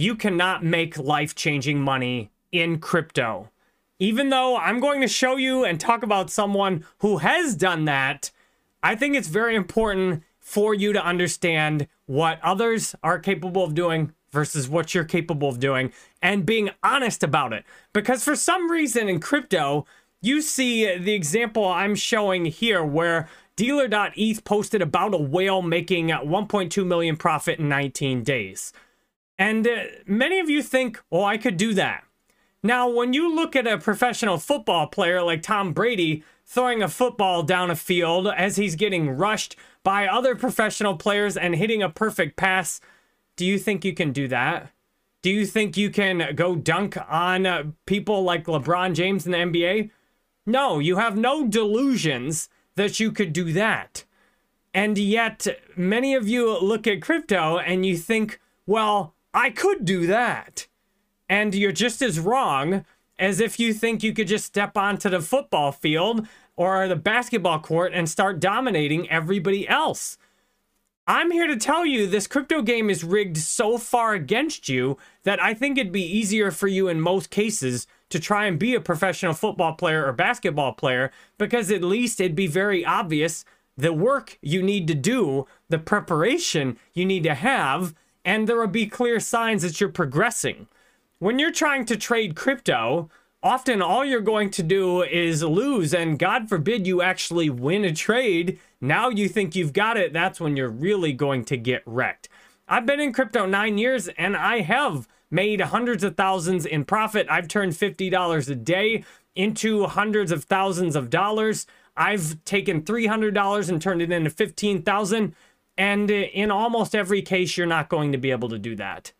you cannot make life-changing money in crypto. Even though I'm going to show you and talk about someone who has done that, I think it's very important for you to understand what others are capable of doing versus what you're capable of doing, and being honest about it. Because for some reason in crypto, you see the example I'm showing here where dealer.eth posted about a whale making 1.2 million profit in 19 days. And many of you think, oh, I could do that. Now, when you look at a professional football player like Tom Brady throwing a football down a field as he's getting rushed by other professional players and hitting a perfect pass, do you think you can do that? Do you think you can go dunk on people like LeBron James in the NBA? No, you have no delusions that you could do that. And yet, many of you look at crypto and you think, well, I could do that. And you're just as wrong as if you think you could just step onto the football field or the basketball court and start dominating everybody else. I'm here to tell you this crypto game is rigged so far against you that I think it'd be easier for you in most cases to try and be a professional football player or basketball player, because at least it'd be very obvious the work you need to do, the preparation you need to have, and there will be clear signs that you're progressing. When you're trying to trade crypto, often all you're going to do is lose, and God forbid you actually win a trade. Now you think you've got it. That's when you're really going to get wrecked. I've been in crypto 9 years, and I have made hundreds of thousands in profit. I've turned $50 a day into hundreds of thousands of dollars. I've taken $300 and turned it into $15,000. And in almost every case, you're not going to be able to do that.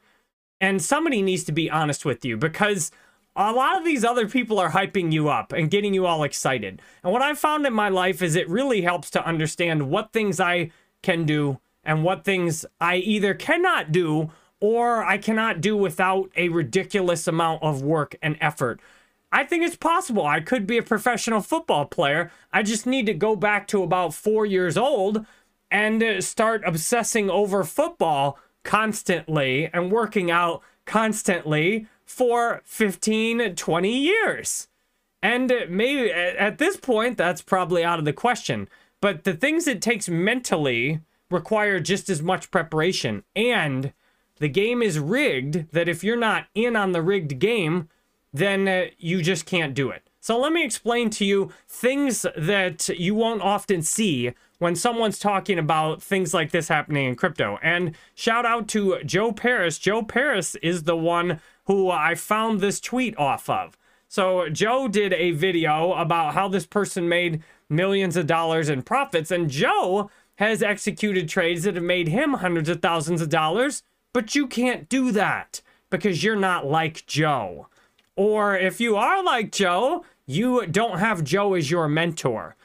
And somebody needs to be honest with you, because a lot of these other people are hyping you up and getting you all excited. And what I've found in my life is it really helps to understand what things I can do and what things I either cannot do or I cannot do without a ridiculous amount of work and effort. I think it's possible. I could be a professional football player. I just need to go back to about 4 years old and start obsessing over football constantly and working out constantly for 15-20 years. And maybe at this point that's probably out of the question, but the things it takes mentally require just as much preparation. And the game is rigged that if you're not in on the rigged game, then you just can't do it. So let me explain to you things that you won't often see when someone's talking about things like this happening in crypto. And shout out to Joe Paris. Joe Paris is the one who I found this tweet off of. So Joe did a video about how this person made millions of dollars in profits, and Joe has executed trades that have made him hundreds of thousands of dollars, but you can't do that because you're not like Joe. Or if you are like Joe, you don't have Joe as your mentor.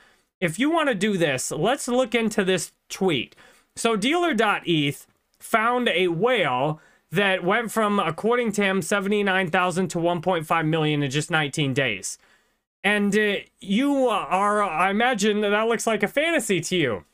If you want to do this, let's look into this tweet. So dealer.eth found a whale that went from, according to him, 79,000 to 1.5 million in just 19 days. And you are, I imagine, that looks like a fantasy to you.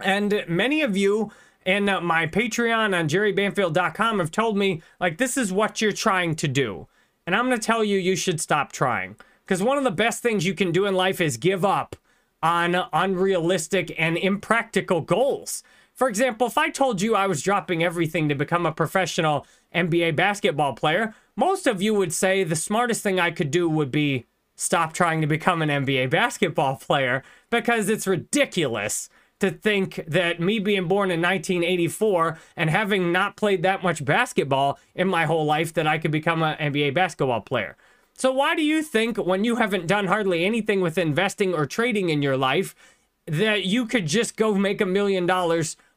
And many of you in my Patreon on jerrybanfield.com have told me, like, this is what you're trying to do. And I'm going to tell you, you should stop trying. Because one of the best things you can do in life is give up on unrealistic and impractical goals. For example, if I told you I was dropping everything to become a professional NBA basketball player, most of you would say the smartest thing I could do would be stop trying to become an NBA basketball player, because it's ridiculous to think that me being born in 1984 and having not played that much basketball in my whole life that I could become an NBA basketball player. So why do you think when you haven't done hardly anything with investing or trading in your life that you could just go make $1 million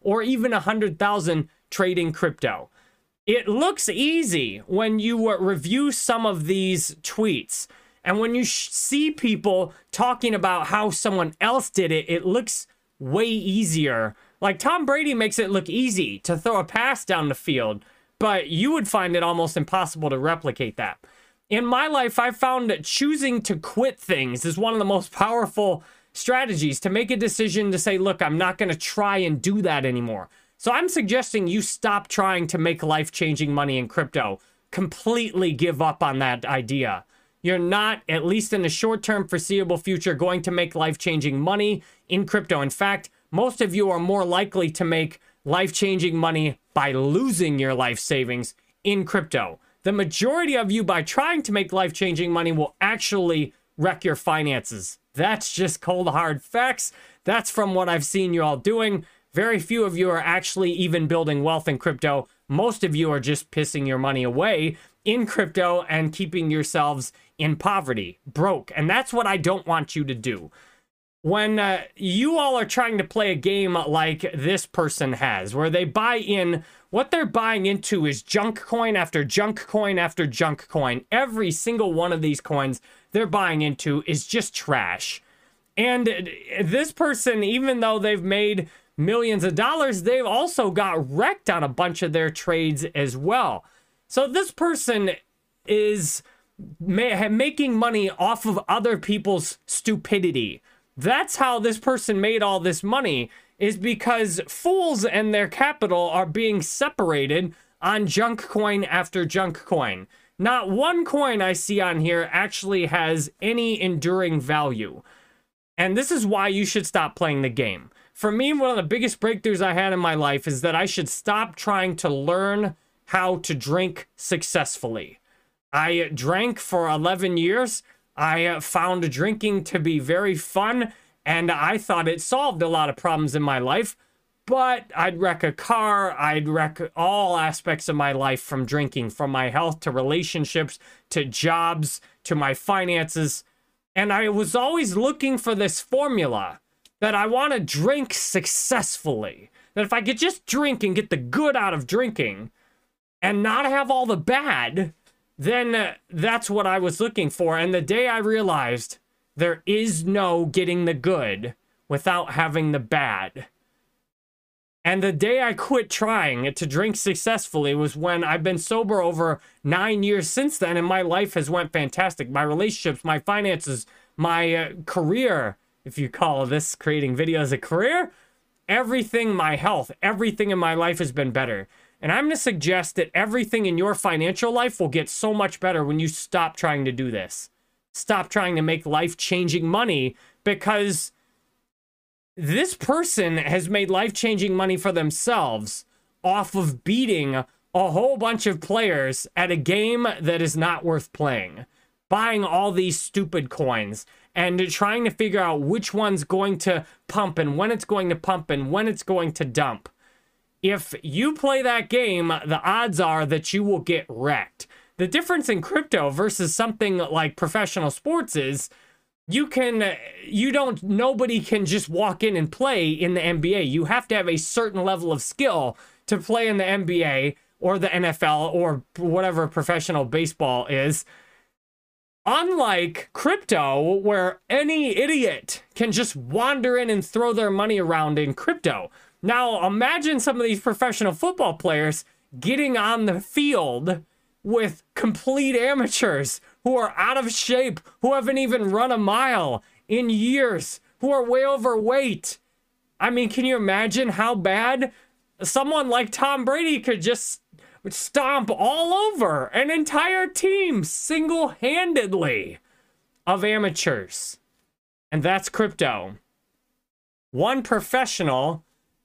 or even 100,000 trading crypto? It looks easy when you review some of these tweets. And when you see people talking about how someone else did it, it looks way easier. Like Tom Brady makes it look easy to throw a pass down the field, but you would find it almost impossible to replicate that. In my life, I found that choosing to quit things is one of the most powerful strategies, to make a decision to say, look, I'm not going to try and do that anymore. So I'm suggesting you stop trying to make life-changing money in crypto. Completely give up on that idea. You're not, at least in the short-term foreseeable future, going to make life-changing money in crypto. In fact, most of you are more likely to make life-changing money by losing your life savings in crypto. The majority of you, by trying to make life-changing money, will actually wreck your finances. That's just cold, hard facts. That's from what I've seen you all doing. Very few of you are actually even building wealth in crypto. Most of you are just pissing your money away in crypto and keeping yourselves in poverty, broke. And that's what I don't want you to do. When you all are trying to play a game like this person has, where they buy in, what they're buying into is junk coin after junk coin after junk coin. Every single one of these coins they're buying into is just trash. And this person, even though they've made millions of dollars, they've also got wrecked on a bunch of their trades as well. So this person is making money off of other people's stupidity. That's how this person made all this money, is because fools and their capital are being separated on junk coin after junk coin. Not one coin I see on here actually has any enduring value. And this is why you should stop playing the game. For me, one of the biggest breakthroughs I had in my life is that I should stop trying to learn how to drink successfully. I drank for 11 years. I found drinking to be very fun, and I thought it solved a lot of problems in my life, but I'd wreck a car, I'd wreck all aspects of my life from drinking, from my health to relationships, to jobs, to my finances. And I was always looking for this formula that I want to drink successfully, that if I could just drink and get the good out of drinking and not have all the bad, then that's what I was looking for. And the day I realized there is no getting the good without having the bad, and the day I quit trying to drink successfully, was when I've been sober over 9 years since then, and my life has went fantastic. My relationships, my finances, my career, if you call this creating videos a career, everything, my health, everything in my life has been better. And I'm going to suggest that everything in your financial life will get so much better when you stop trying to do this. Stop trying to make life-changing money, because this person has made life-changing money for themselves off of beating a whole bunch of players at a game that is not worth playing. Buying all these stupid coins and trying to figure out which one's going to pump and when it's going to pump and when it's going to dump. If you play that game, the odds are that you will get wrecked. The difference in crypto versus something like professional sports is nobody can just walk in and play in the NBA. You have to have a certain level of skill to play in the NBA or the NFL or whatever professional baseball is. Unlike crypto, where any idiot can just wander in and throw their money around in crypto. Now, imagine some of these professional football players getting on the field with complete amateurs who are out of shape, who haven't even run a mile in years, who are way overweight. I mean, can you imagine how bad someone like Tom Brady could just stomp all over an entire team single-handedly of amateurs? And that's crypto. One professional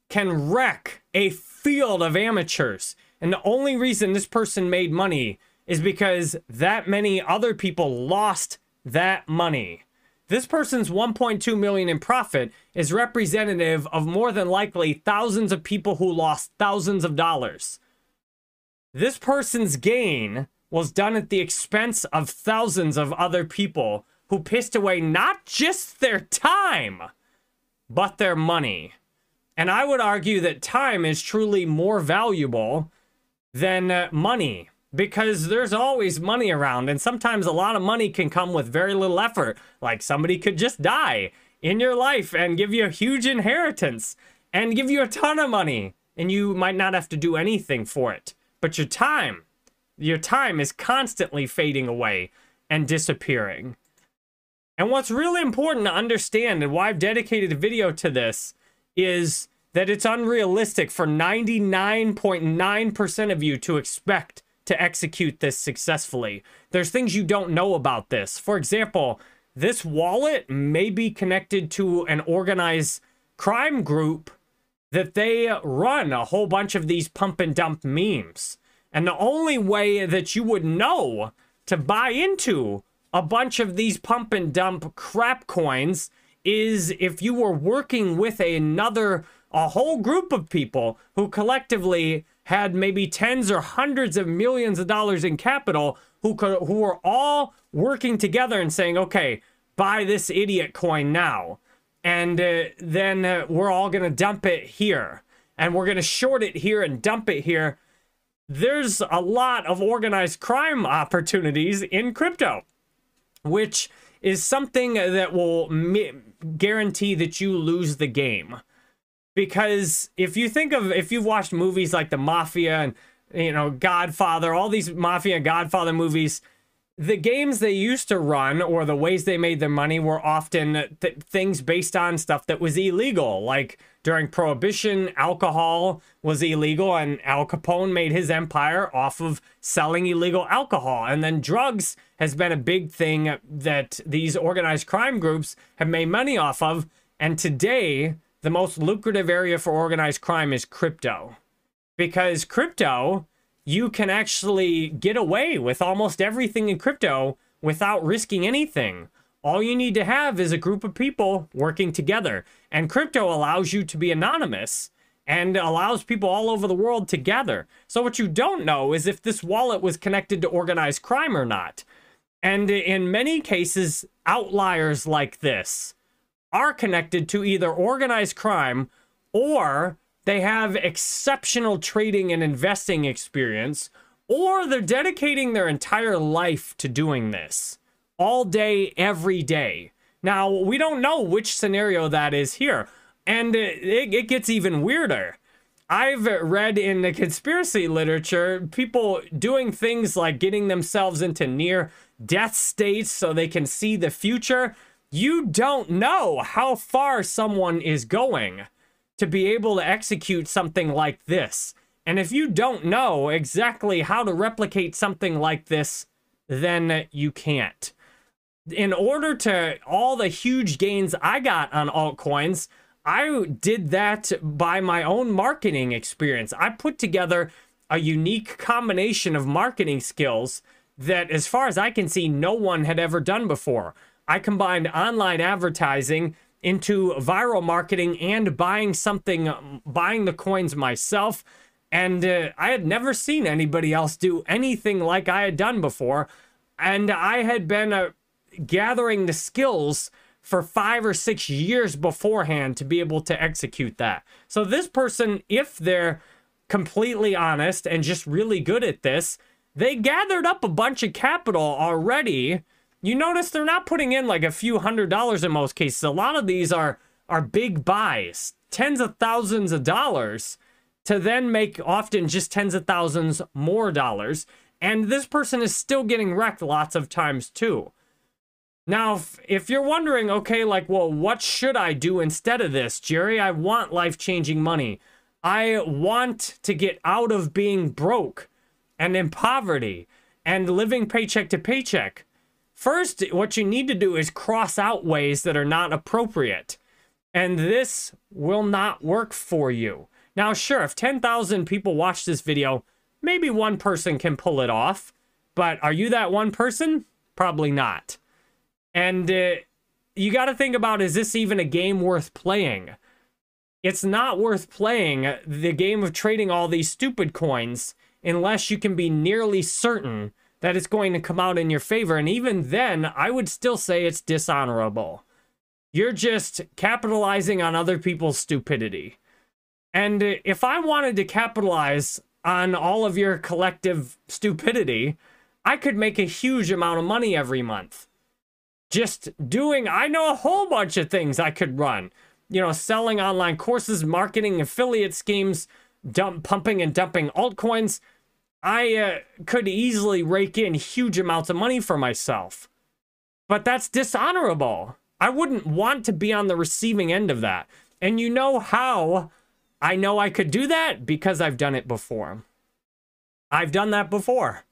can wreck a field of amateurs. And the only reason this person made money is because that many other people lost that money. This person's $1.2 million in profit is representative of more than likely thousands of people who lost thousands of dollars. This person's gain was done at the expense of thousands of other people who pissed away not just their time, but their money. And I would argue that time is truly more valuable than money, because there's always money around, and sometimes a lot of money can come with very little effort. Like, somebody could just die in your life and give you a huge inheritance and give you a ton of money, and you might not have to do anything for it. But your time is constantly fading away and disappearing. And what's really important to understand, and why I've dedicated a video to this, is that it's unrealistic for 99.9% of you to expect to execute this successfully. There's things you don't know about this. For example, this wallet may be connected to an organized crime group that they run a whole bunch of these pump and dump memes. And the only way that you would know to buy into a bunch of these pump and dump crap coins is if you were working with a whole group of people who collectively had maybe tens or hundreds of millions of dollars in capital, who were all working together and saying, okay, buy this idiot coin now. And then we're all going to dump it here. And we're going to short it here and dump it here. There's a lot of organized crime opportunities in crypto, which is something that will guarantee that you lose the game. Because if you think of, if you've watched movies like The Mafia and, you know, Godfather, all these Mafia and Godfather movies, the games they used to run or the ways they made their money were often things based on stuff that was illegal. Like during Prohibition, alcohol was illegal, and Al Capone made his empire off of selling illegal alcohol. And then drugs has been a big thing that these organized crime groups have made money off of. And today, the most lucrative area for organized crime is crypto. Because crypto, you can actually get away with almost everything in crypto without risking anything. All you need to have is a group of people working together. And crypto allows you to be anonymous and allows people all over the world to gather. So what you don't know is if this wallet was connected to organized crime or not. And in many cases, outliers like this are connected to either organized crime or they have exceptional trading and investing experience, or they're dedicating their entire life to doing this all day, every day. Now, we don't know which scenario that is here, and it gets even weirder. I've read in the conspiracy literature, people doing things like getting themselves into near-death states so they can see the future. You don't know how far someone is going to be able to execute something like this. And if you don't know exactly how to replicate something like this, then you can't. In order to all the huge gains I got on altcoins, I did that by my own marketing experience. I put together a unique combination of marketing skills that, as far as I can see, no one had ever done before. I combined online advertising into viral marketing and buying the coins myself. And I had never seen anybody else do anything like I had done before. And I had been gathering the skills for 5 or 6 years beforehand to be able to execute that. So this person, if they're completely honest and just really good at this, they gathered up a bunch of capital already. You notice they're not putting in like a few $100s in most cases. A lot of these are big buys, tens of thousands of dollars, to then make often just tens of thousands more dollars. And this person is still getting wrecked lots of times too. Now, if you're wondering, okay, like, well, what should I do instead of this, Jerry? I want life-changing money. I want to get out of being broke and in poverty and living paycheck to paycheck. First, what you need to do is cross out ways that are not appropriate. And this will not work for you. Now, sure, if 10,000 people watch this video, maybe one person can pull it off. But are you that one person? Probably not. And you got to think about, is this even a game worth playing? It's not worth playing the game of trading all these stupid coins unless you can be nearly certain that it's going to come out in your favor. And even then, I would still say it's dishonorable. You're just capitalizing on other people's stupidity. And if I wanted to capitalize on all of your collective stupidity, I could make a huge amount of money every month. Just doing, I know a whole bunch of things I could run. You know, selling online courses, marketing affiliate schemes, pumping and dumping altcoins. I could easily rake in huge amounts of money for myself, but that's dishonorable. I wouldn't want to be on the receiving end of that. And you know how I know I could do that because I've done it before. I've done that before.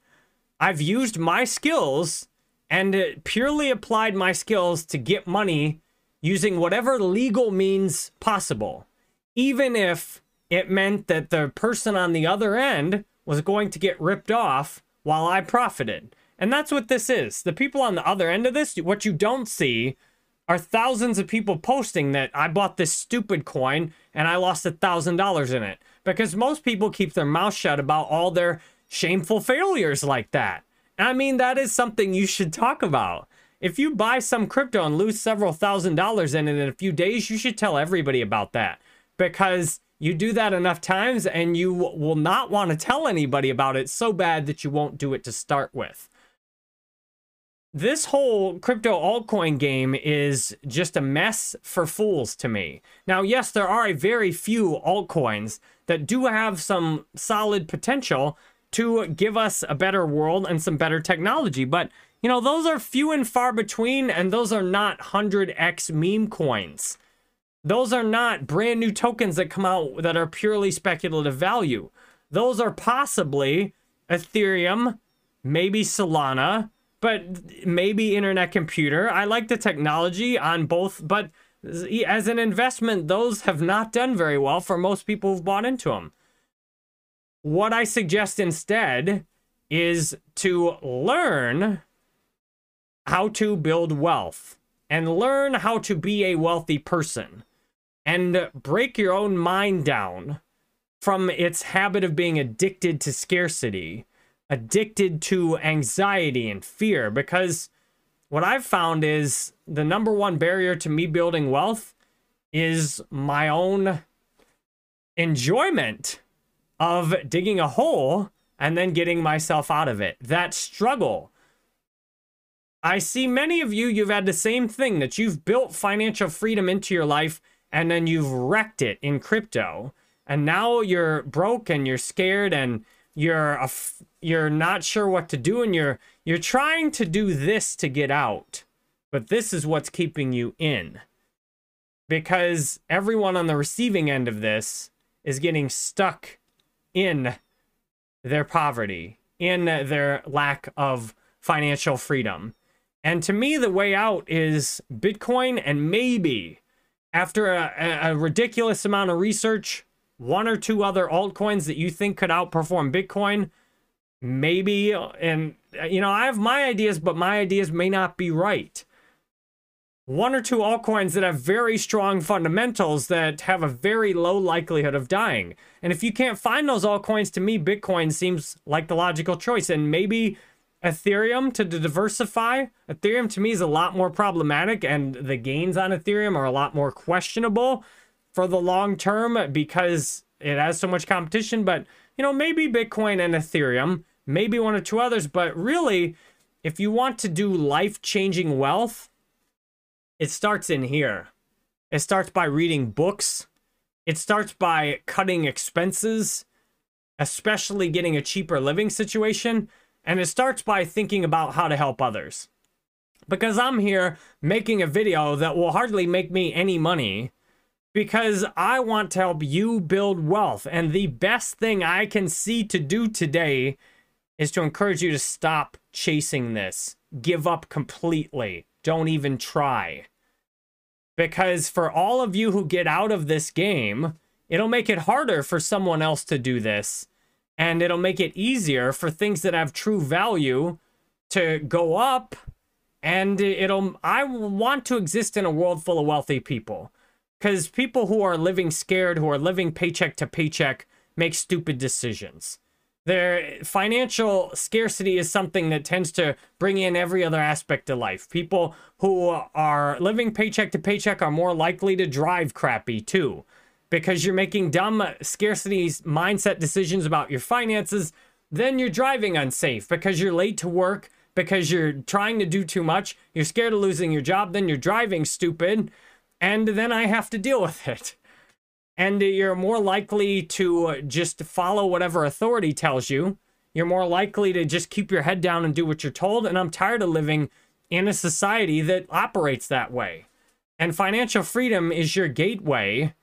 I've used my skills and purely applied my skills to get money using whatever legal means possible, even if it meant that the person on the other end was going to get ripped off while I profited. And that's what this is. The people on the other end of this, what you don't see are thousands of people posting that I bought this stupid coin and I lost $1,000 in it, because most people keep their mouth shut about all their shameful failures like that. I mean, that is something you should talk about. If you buy some crypto and lose several $1,000s in it in a few days, you should tell everybody about that, because you do that enough times and you will not want to tell anybody about it so bad that you won't do it to start with. This whole crypto altcoin game is just a mess for fools to me. Now, yes, there are a very few altcoins that do have some solid potential to give us a better world and some better technology. But, you know, those are few and far between, and those are not 100x meme coins. Those are not brand new tokens that come out that are purely speculative value. Those are possibly Ethereum, maybe Solana, but maybe Internet Computer. I like the technology on both, but as an investment, those have not done very well for most people who've bought into them. What I suggest instead is to learn how to build wealth and learn how to be a wealthy person and break your own mind down from its habit of being addicted to scarcity, addicted to anxiety and fear. Because what I've found is the number one barrier to me building wealth is my own enjoyment of digging a hole and then getting myself out of it. That struggle. I see many of you, you've had the same thing, that you've built financial freedom into your life and then you've wrecked it in crypto. And now you're broke and you're scared and you're not sure what to do, and you're trying to do this to get out, but this is what's keeping you in, because everyone on the receiving end of this is getting stuck in their poverty, in their lack of financial freedom. And to me, the way out is Bitcoin, and maybe after a ridiculous amount of research, one or two other altcoins that you think could outperform Bitcoin, maybe. And, you know, I have my ideas, but my ideas may not be right. One or two altcoins that have very strong fundamentals that have a very low likelihood of dying. And if you can't find those altcoins, to me, Bitcoin seems like the logical choice. And maybe Ethereum to diversify. Ethereum to me is a lot more problematic, and the gains on Ethereum are a lot more questionable for the long term because it has so much competition. But, you know, maybe Bitcoin and Ethereum, maybe one or two others. But really, if you want to do life-changing wealth, it starts in here. It starts by reading books. It starts by cutting expenses, especially getting a cheaper living situation. And it starts by thinking about how to help others. Because I'm here making a video that will hardly make me any money, because I want to help you build wealth. And the best thing I can see to do today is to encourage you to stop chasing this. Give up completely. Don't even try. Because for all of you who get out of this game, it'll make it harder for someone else to do this. And it'll make it easier for things that have true value to go up. And I want to exist in a world full of wealthy people. Because people who are living scared, who are living paycheck to paycheck, make stupid decisions. Their financial scarcity is something that tends to bring in every other aspect of life. People who are living paycheck to paycheck are more likely to drive crappy too, because you're making dumb scarcity mindset decisions about your finances. Then you're driving unsafe because you're late to work, because you're trying to do too much. You're scared of losing your job. Then you're driving stupid. And then I have to deal with it. And you're more likely to just follow whatever authority tells you. You're more likely to just keep your head down and do what you're told. And I'm tired of living in a society that operates that way. And financial freedom is your gateway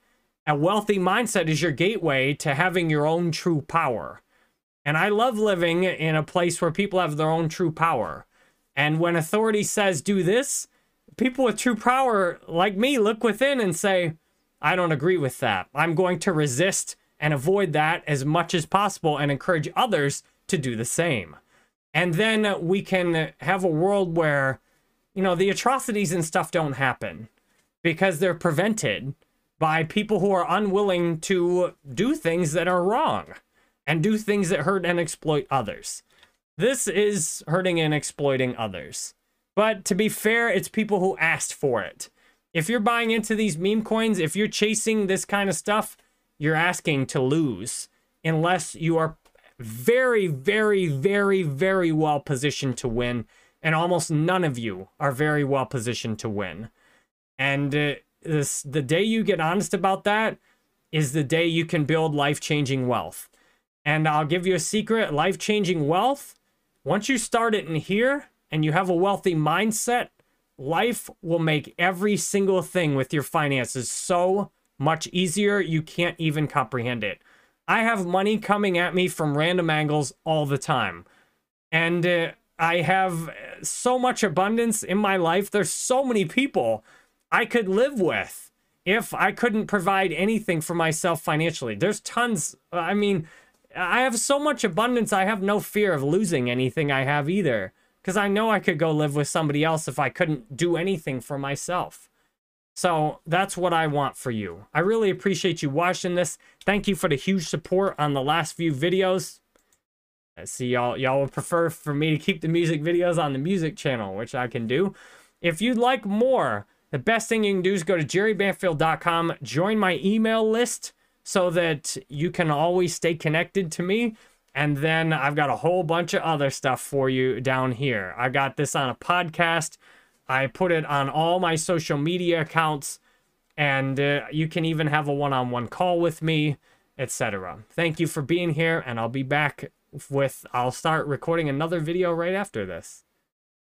A wealthy mindset is your gateway to having your own true power. And I love living in a place where people have their own true power. And when authority says, do this, people with true power like me look within and say, I don't agree with that. I'm going to resist and avoid that as much as possible and encourage others to do the same. And then we can have a world where, you know, the atrocities and stuff don't happen because they're prevented by people who are unwilling to do things that are wrong and do things that hurt and exploit others. This is hurting and exploiting others. But to be fair, it's people who asked for it. If you're buying into these meme coins, if you're chasing this kind of stuff, you're asking to lose unless you are very, very, very, very well positioned to win. And almost none of you are very well positioned to win. And the day you get honest about that is the day you can build life-changing wealth. And I'll give you a secret, life-changing wealth, once you start it in here and you have a wealthy mindset, life will make every single thing with your finances so much easier, you can't even comprehend it. I have money coming at me from random angles all the time. And I have so much abundance in my life. There's so many people I could live with if I couldn't provide anything for myself financially. There's tons. I mean, I have so much abundance. I have no fear of losing anything I have either, because I know I could go live with somebody else if I couldn't do anything for myself. So that's what I want for you. I really appreciate you watching this. Thank you for the huge support on the last few videos. I see y'all would prefer for me to keep the music videos on the music channel, which I can do. If you'd like more, the best thing you can do is go to jerrybanfield.com, join my email list so that you can always stay connected to me. And then I've got a whole bunch of other stuff for you down here. I got this on a podcast. I put it on all my social media accounts, and you can even have a one-on-one call with me, etc. Thank you for being here, and I'll be back with, I'll start recording another video right after this.